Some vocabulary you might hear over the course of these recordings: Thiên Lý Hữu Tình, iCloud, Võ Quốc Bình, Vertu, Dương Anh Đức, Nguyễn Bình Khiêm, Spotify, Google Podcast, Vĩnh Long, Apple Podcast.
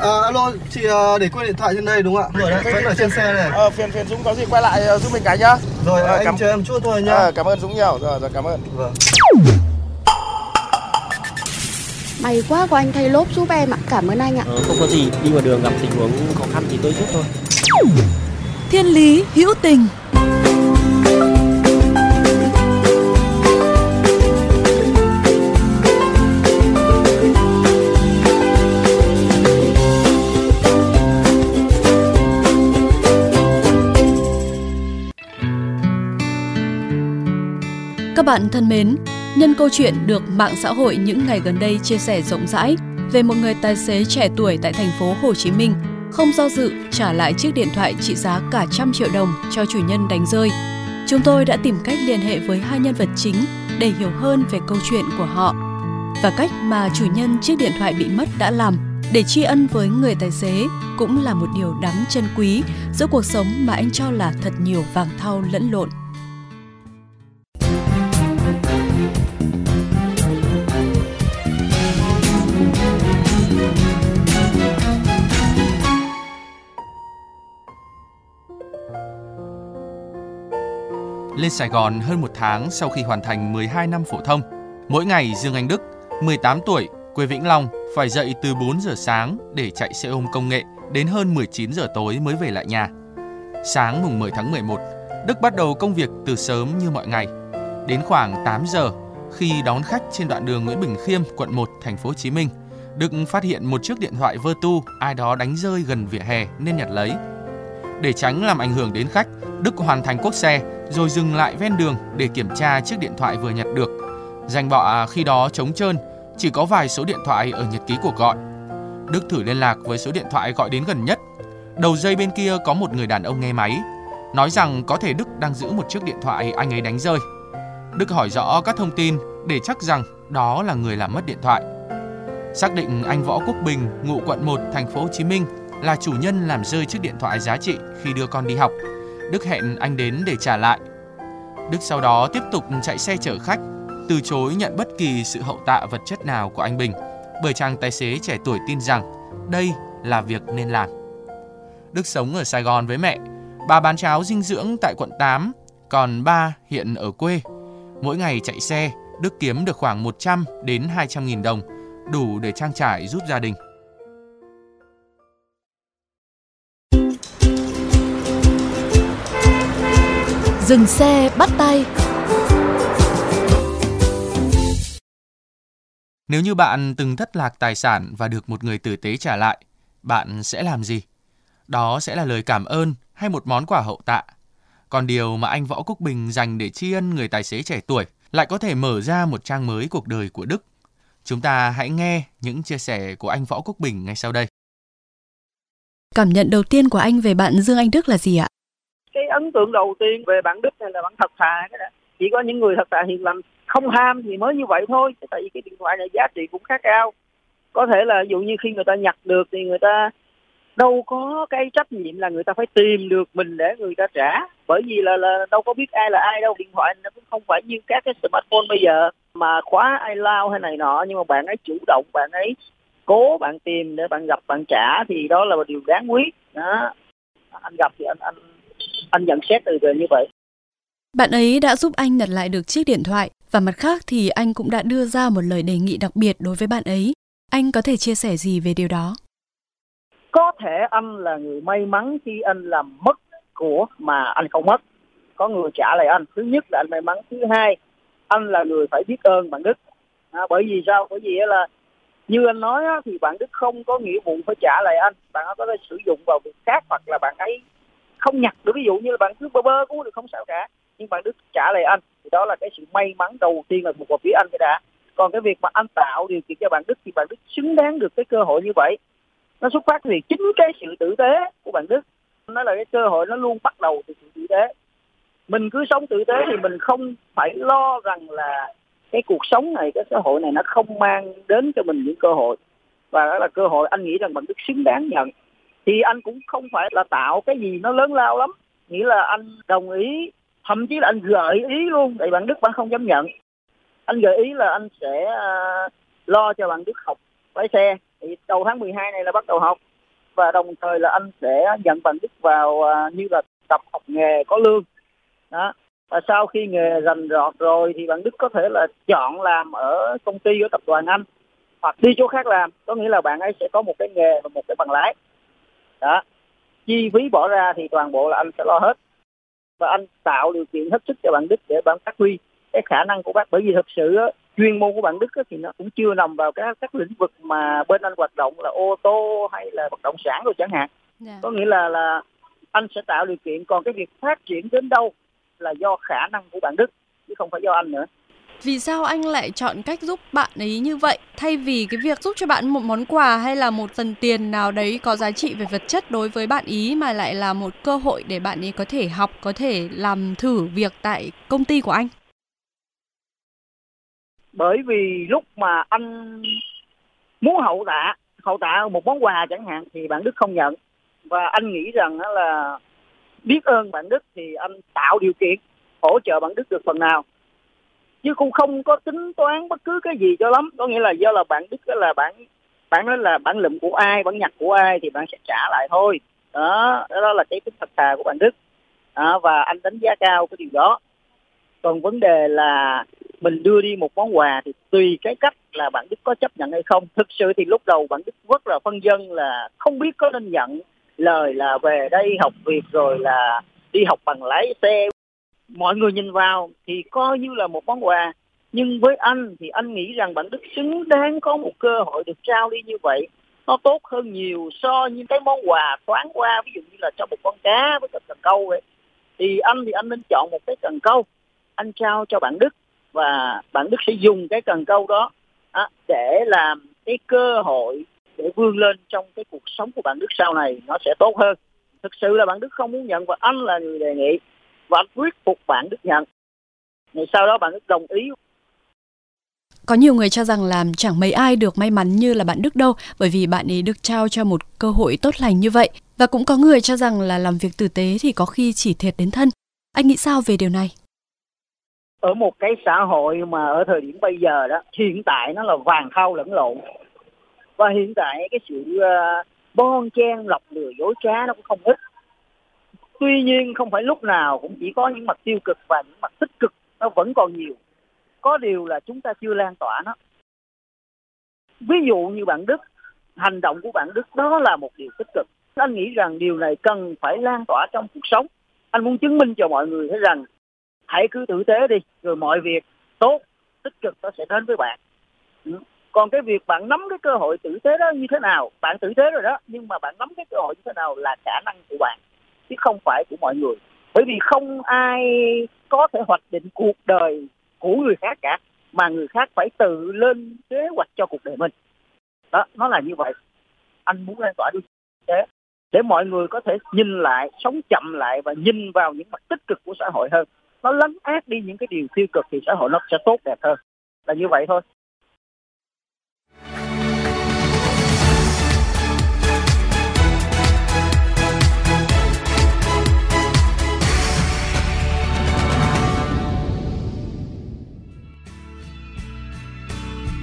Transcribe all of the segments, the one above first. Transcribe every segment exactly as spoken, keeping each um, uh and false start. À, alo, chị để quên điện thoại trên đây đúng không ạ? Rồi đấy, vẫn ở trên xe này. Ờ, phiền phiền Dũng có gì quay lại giúp mình cái nhá. Rồi, à, anh cảm... chờ em chút thôi nhá. À, cảm ơn Dũng nhiều, rồi, rồi cảm ơn. Vâng. May quá có anh thay lốp giúp em ạ, cảm ơn anh ạ. Ờ, không có gì, đi vào đường gặp tình huống khó khăn thì tôi giúp thôi. Thiên lý hữu tình. Các bạn thân mến, nhân câu chuyện được mạng xã hội những ngày gần đây chia sẻ rộng rãi về một người tài xế trẻ tuổi tại thành phố Hồ Chí Minh không do dự trả lại chiếc điện thoại trị giá cả trăm triệu đồng cho chủ nhân đánh rơi. Chúng tôi đã tìm cách liên hệ với hai nhân vật chính để hiểu hơn về câu chuyện của họ và cách mà chủ nhân chiếc điện thoại bị mất đã làm để tri ân với người tài xế cũng là một điều đáng trân quý giữa cuộc sống mà anh cho là thật nhiều vàng thau lẫn lộn. Lên Sài Gòn hơn một tháng sau khi hoàn thành mười hai năm phổ thông, mỗi ngày Dương Anh Đức, mười tám tuổi, quê Vĩnh Long, phải dậy từ bốn giờ sáng để chạy xe ôm công nghệ đến hơn mười chín giờ tối mới về lại nhà. Sáng mùng mười tháng mười một, Đức bắt đầu công việc từ sớm như mọi ngày. Đến khoảng tám giờ, khi đón khách trên đoạn đường Nguyễn Bình Khiêm, quận một, thành phố Hồ Chí Minh, Đức phát hiện một chiếc điện thoại Vertu ai đó đánh rơi gần vỉa hè nên nhặt lấy. Để tránh làm ảnh hưởng đến khách, Đức hoàn thành cuốc xe rồi dừng lại ven đường để kiểm tra chiếc điện thoại vừa nhặt được. Danh bạ khi đó trống trơn, chỉ có vài số điện thoại ở nhật ký cuộc gọi. Đức thử liên lạc với số điện thoại gọi đến gần nhất. Đầu dây bên kia có một người đàn ông nghe máy, nói rằng có thể Đức đang giữ một chiếc điện thoại anh ấy đánh rơi. Đức hỏi rõ các thông tin để chắc rằng đó là người làm mất điện thoại. Xác định anh Võ Quốc Bình, ngụ quận một, thành phố Hồ Chí Minh là chủ nhân làm rơi chiếc điện thoại giá trị khi đưa con đi học. Đức hẹn anh đến để trả lại. Đức sau đó tiếp tục chạy xe chở khách, từ chối nhận bất kỳ sự hậu tạ vật chất nào của anh Bình, bởi chàng tài xế trẻ tuổi tin rằng đây là việc nên làm. Đức sống ở Sài Gòn với mẹ, bà bán cháo dinh dưỡng tại quận tám, còn ba hiện ở quê. Mỗi ngày chạy xe, Đức kiếm được khoảng một trăm đến hai trăm nghìn đồng, đủ để trang trải giúp gia đình. Dừng xe bắt tay. Nếu như bạn từng thất lạc tài sản và được một người tử tế trả lại, bạn sẽ làm gì? Đó sẽ là lời cảm ơn hay một món quà hậu tạ. Còn điều mà anh Võ Quốc Bình dành để tri ân người tài xế trẻ tuổi lại có thể mở ra một trang mới cuộc đời của Đức. Chúng ta hãy nghe những chia sẻ của anh Võ Quốc Bình ngay sau đây. Cảm nhận đầu tiên của anh về bạn Dương Anh Đức là gì ạ? Cái ấn tượng đầu tiên về bạn Đức này là bạn thật thà. Chỉ có những người thật thà hiền lành, không ham thì mới như vậy thôi. Tại vì cái điện thoại này giá trị cũng khá cao. Có thể là ví dụ như khi người ta nhặt được thì người ta đâu có cái trách nhiệm là người ta phải tìm được mình để người ta trả. Bởi vì là, là đâu có biết ai là ai đâu. Điện thoại nó cũng không phải như các cái smartphone bây giờ mà khóa iCloud hay này nọ. Nhưng mà bạn ấy chủ động, bạn ấy cố bạn tìm để bạn gặp bạn trả thì đó là một điều đáng quý. Đó. Anh gặp thì anh... anh Anh nhận xét từ từ như vậy. Bạn ấy đã giúp anh nhặt lại được chiếc điện thoại và mặt khác thì anh cũng đã đưa ra một lời đề nghị đặc biệt đối với bạn ấy. Anh có thể chia sẻ gì về điều đó? Có thể anh là người may mắn khi anh làm mất của mà anh không mất. Có người trả lại anh. Thứ nhất là anh may mắn. Thứ hai, anh là người phải biết ơn bạn Đức. À, bởi vì sao? Bởi vì là như anh nói thì bạn Đức không có nghĩa vụ phải trả lại anh. Bạn có thể sử dụng vào việc khác hoặc là bạn ấy không nhặt được, ví dụ như là bạn cứ bơ bơ cũng được không sao cả, nhưng bạn Đức trả lại anh thì đó là cái sự may mắn đầu tiên là thuộc vào phía anh cái đã. Còn cái việc mà anh tạo điều kiện cho bạn Đức thì bạn Đức xứng đáng được cái cơ hội như vậy. Nó xuất phát từ chính cái sự tử tế của bạn Đức. Nó là cái cơ hội, nó luôn bắt đầu từ sự tử tế. Mình cứ sống tử tế thì mình không phải lo rằng là cái cuộc sống này, cái xã hội này nó không mang đến cho mình những cơ hội, và đó là cơ hội anh nghĩ rằng bạn Đức xứng đáng nhận. Thì anh cũng không phải là tạo cái gì nó lớn lao lắm. Nghĩa là anh đồng ý, thậm chí là anh gợi ý luôn. Tại bạn Đức bạn không dám nhận. Anh gợi ý là anh sẽ uh, lo cho bạn Đức học lái xe. Thì đầu tháng mười hai này là bắt đầu học, và đồng thời là anh sẽ nhận bằng đức vào như là tập học nghề có lương đó. Và sau khi nghề rành rọt rồi thì bạn Đức có thể là chọn làm ở công ty của tập đoàn Anh hoặc đi chỗ khác làm, có nghĩa là bạn ấy sẽ có một cái nghề và một cái bằng lái đó. Chi phí bỏ ra thì toàn bộ là anh sẽ lo hết, và anh tạo điều kiện hết sức cho bạn Đức để bạn phát huy cái khả năng của bác, bởi vì thực sự á, chuyên môn của bạn Đức á, thì nó cũng chưa nằm vào các các lĩnh vực mà bên anh hoạt động là ô tô hay là bất động sản rồi chẳng hạn. Yeah. Có nghĩa là là anh sẽ tạo điều kiện, còn cái việc phát triển đến đâu là do khả năng của bạn Đức chứ không phải do anh nữa. Vì sao anh lại chọn cách giúp bạn ấy như vậy thay vì cái việc giúp cho bạn một món quà hay là một phần tiền nào đấy có giá trị về vật chất đối với bạn ý, mà lại là một cơ hội để bạn ấy có thể học, có thể làm thử việc tại công ty của anh? Bởi vì lúc mà anh muốn hậu tạ, hậu tạ một món quà chẳng hạn thì bạn Đức không nhận, và anh nghĩ rằng là biết ơn bạn Đức thì anh tạo điều kiện hỗ trợ bạn Đức được phần nào, chứ cũng không có tính toán bất cứ cái gì cho lắm. Có nghĩa là do là bạn Đức là bạn bạn nói là bạn lượm của ai, bạn nhặt của ai thì bạn sẽ trả lại thôi đó, đó là cái tính thật thà của bạn Đức đó, và anh đánh giá cao cái điều đó. Còn vấn đề là mình đưa đi một món quà thì tùy cái cách là bạn Đức có chấp nhận hay không. Thực sự thì lúc đầu bạn Đức rất là phân vân là không biết có nên nhận lời là về đây học việc rồi là đi học bằng lái xe. Mọi người nhìn vào thì coi như là một món quà, nhưng với anh thì anh nghĩ rằng bạn Đức xứng đáng có một cơ hội được trao đi như vậy. Nó tốt hơn nhiều so với cái món quà thoáng qua, ví dụ như là cho một con cá với cần câu vậy. Thì anh thì anh nên chọn một cái cần câu, anh trao cho bạn Đức, và bạn Đức sẽ dùng cái cần câu đó à, để làm cái cơ hội để vươn lên trong cái cuộc sống của bạn Đức sau này nó sẽ tốt hơn. Thực sự là bạn Đức không muốn nhận và anh là người đề nghị, và anh thuyết phục bạn Đức nhận. Rồi sau đó bạn Đức đồng ý. Có nhiều người cho rằng là chẳng mấy ai được may mắn như là bạn Đức đâu, bởi vì bạn ấy được trao cho một cơ hội tốt lành như vậy. Và cũng có người cho rằng là làm việc tử tế thì có khi chỉ thiệt đến thân. Anh nghĩ sao về điều này? Ở một cái xã hội mà ở thời điểm bây giờ đó, hiện tại nó là vàng thau lẫn lộn, và hiện tại cái sự bon chen lọc lừa dối trá nó cũng không ít. Tuy nhiên không phải lúc nào cũng chỉ có những mặt tiêu cực, và những mặt tích cực nó vẫn còn nhiều. Có điều là chúng ta chưa lan tỏa nó. Ví dụ như bạn Đức, hành động của bạn Đức đó là một điều tích cực. Anh nghĩ rằng điều này cần phải lan tỏa trong cuộc sống. Anh muốn chứng minh cho mọi người thấy rằng hãy cứ tử tế đi, rồi mọi việc tốt, tích cực nó sẽ đến với bạn. Còn cái việc bạn nắm cái cơ hội tử tế đó như thế nào, bạn tử tế rồi đó, nhưng mà bạn nắm cái cơ hội như thế nào là khả năng của bạn, chứ không phải của mọi người. Bởi vì không ai có thể hoạch định cuộc đời của người khác cả, mà người khác phải tự lên kế hoạch cho cuộc đời mình. Đó, nó là như vậy. Anh muốn lan tỏa đi thế, để mọi người có thể nhìn lại, sống chậm lại và nhìn vào những mặt tích cực của xã hội hơn. Nó lấn át đi những cái điều tiêu cực thì xã hội nó sẽ tốt đẹp hơn. Là như vậy thôi.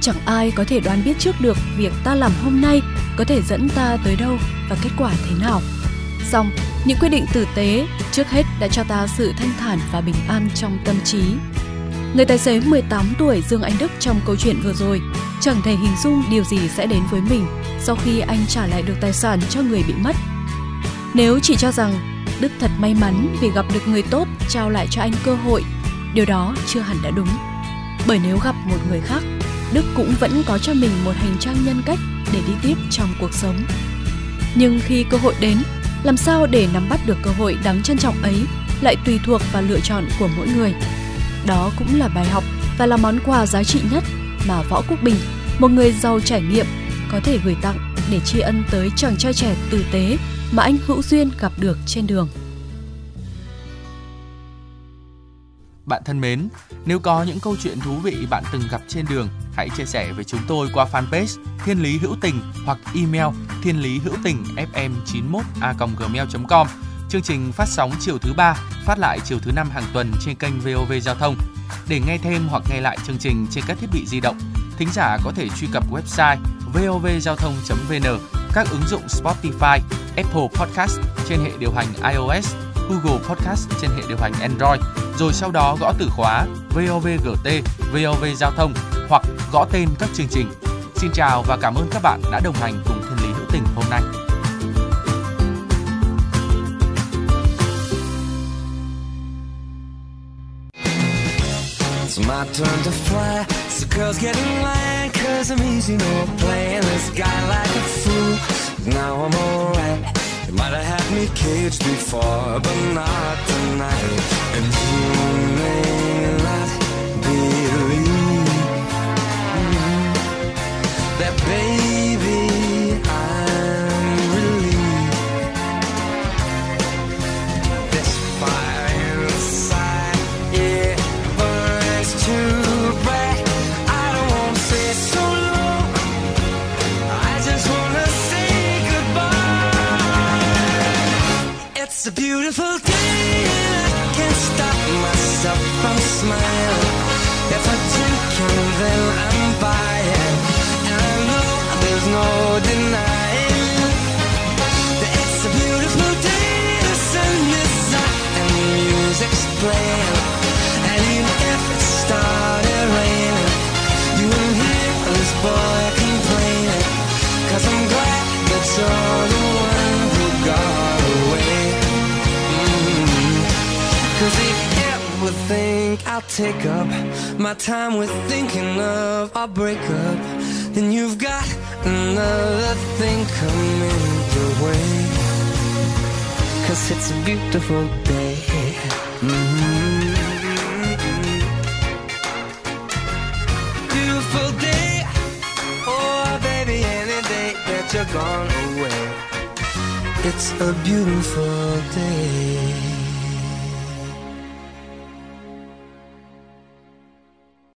Chẳng ai có thể đoán biết trước được việc ta làm hôm nay có thể dẫn ta tới đâu và kết quả thế nào. Song, những quyết định tử tế trước hết đã cho ta sự thanh thản và bình an trong tâm trí. Người tài xế mười tám tuổi Dương Anh Đức trong câu chuyện vừa rồi chẳng thể hình dung điều gì sẽ đến với mình sau khi anh trả lại được tài sản cho người bị mất. Nếu chỉ cho rằng Đức thật may mắn vì gặp được người tốt trao lại cho anh cơ hội, điều đó chưa hẳn đã đúng. Bởi nếu gặp một người khác, Đức cũng vẫn có cho mình một hành trang nhân cách để đi tiếp trong cuộc sống. Nhưng khi cơ hội đến, làm sao để nắm bắt được cơ hội đáng trân trọng ấy lại tùy thuộc vào lựa chọn của mỗi người. Đó cũng là bài học và là món quà giá trị nhất mà Võ Quốc Bình, một người giàu trải nghiệm, có thể gửi tặng để tri ân tới chàng trai trẻ tử tế mà anh hữu duyên gặp được trên đường. Bạn thân mến, nếu có những câu chuyện thú vị bạn từng gặp trên đường, hãy chia sẻ với chúng tôi qua fanpage Thiên Lý Hữu Tình hoặc email thiên lý hữu tình ép em chín mốt a còng gmail chấm com. Chương trình phát sóng chiều thứ ba, phát lại chiều thứ năm hàng tuần trên kênh vê o vê Giao thông. Để nghe thêm hoặc nghe lại chương trình trên các thiết bị di động, thính giả có thể truy cập website vê o vê giao thông chấm vê en, các ứng dụng Spotify, Apple Podcast trên hệ điều hành iOS, Google Podcast trên hệ điều hành Android, rồi sau đó gõ từ khóa vê o vê giê tê, vê o vê Giao thông hoặc gõ tên các chương trình. Xin chào và cảm ơn các bạn đã đồng hành cùng Thiên Lý Hữu Tình hôm nay. It's my turn to fly, so girls get in line, 'cause I'm easy, no playing this guy like a fool. Now I'm alright, you might have had me caged before, but not tonight. And you may not believe that, baby, I'm relieved. This fire inside, yeah, too bright. I don't want to stay so long, I just want to say goodbye. It's a beautiful day and I can't stop myself from smiling. If I drink and then I'm buying, and I know there's no denying that it's a beautiful day. The sun is out and the music's playing, and even if it's started raining, you will hear this boy complaining, 'cause I'm glad that you're the one who got away. Mm-hmm. 'Cause if you would think I'll take up my time with thinking of our breakup, then you've got another thing coming your way. 'Cause it's a beautiful day. Mm-hmm. Gone away. It's a beautiful day.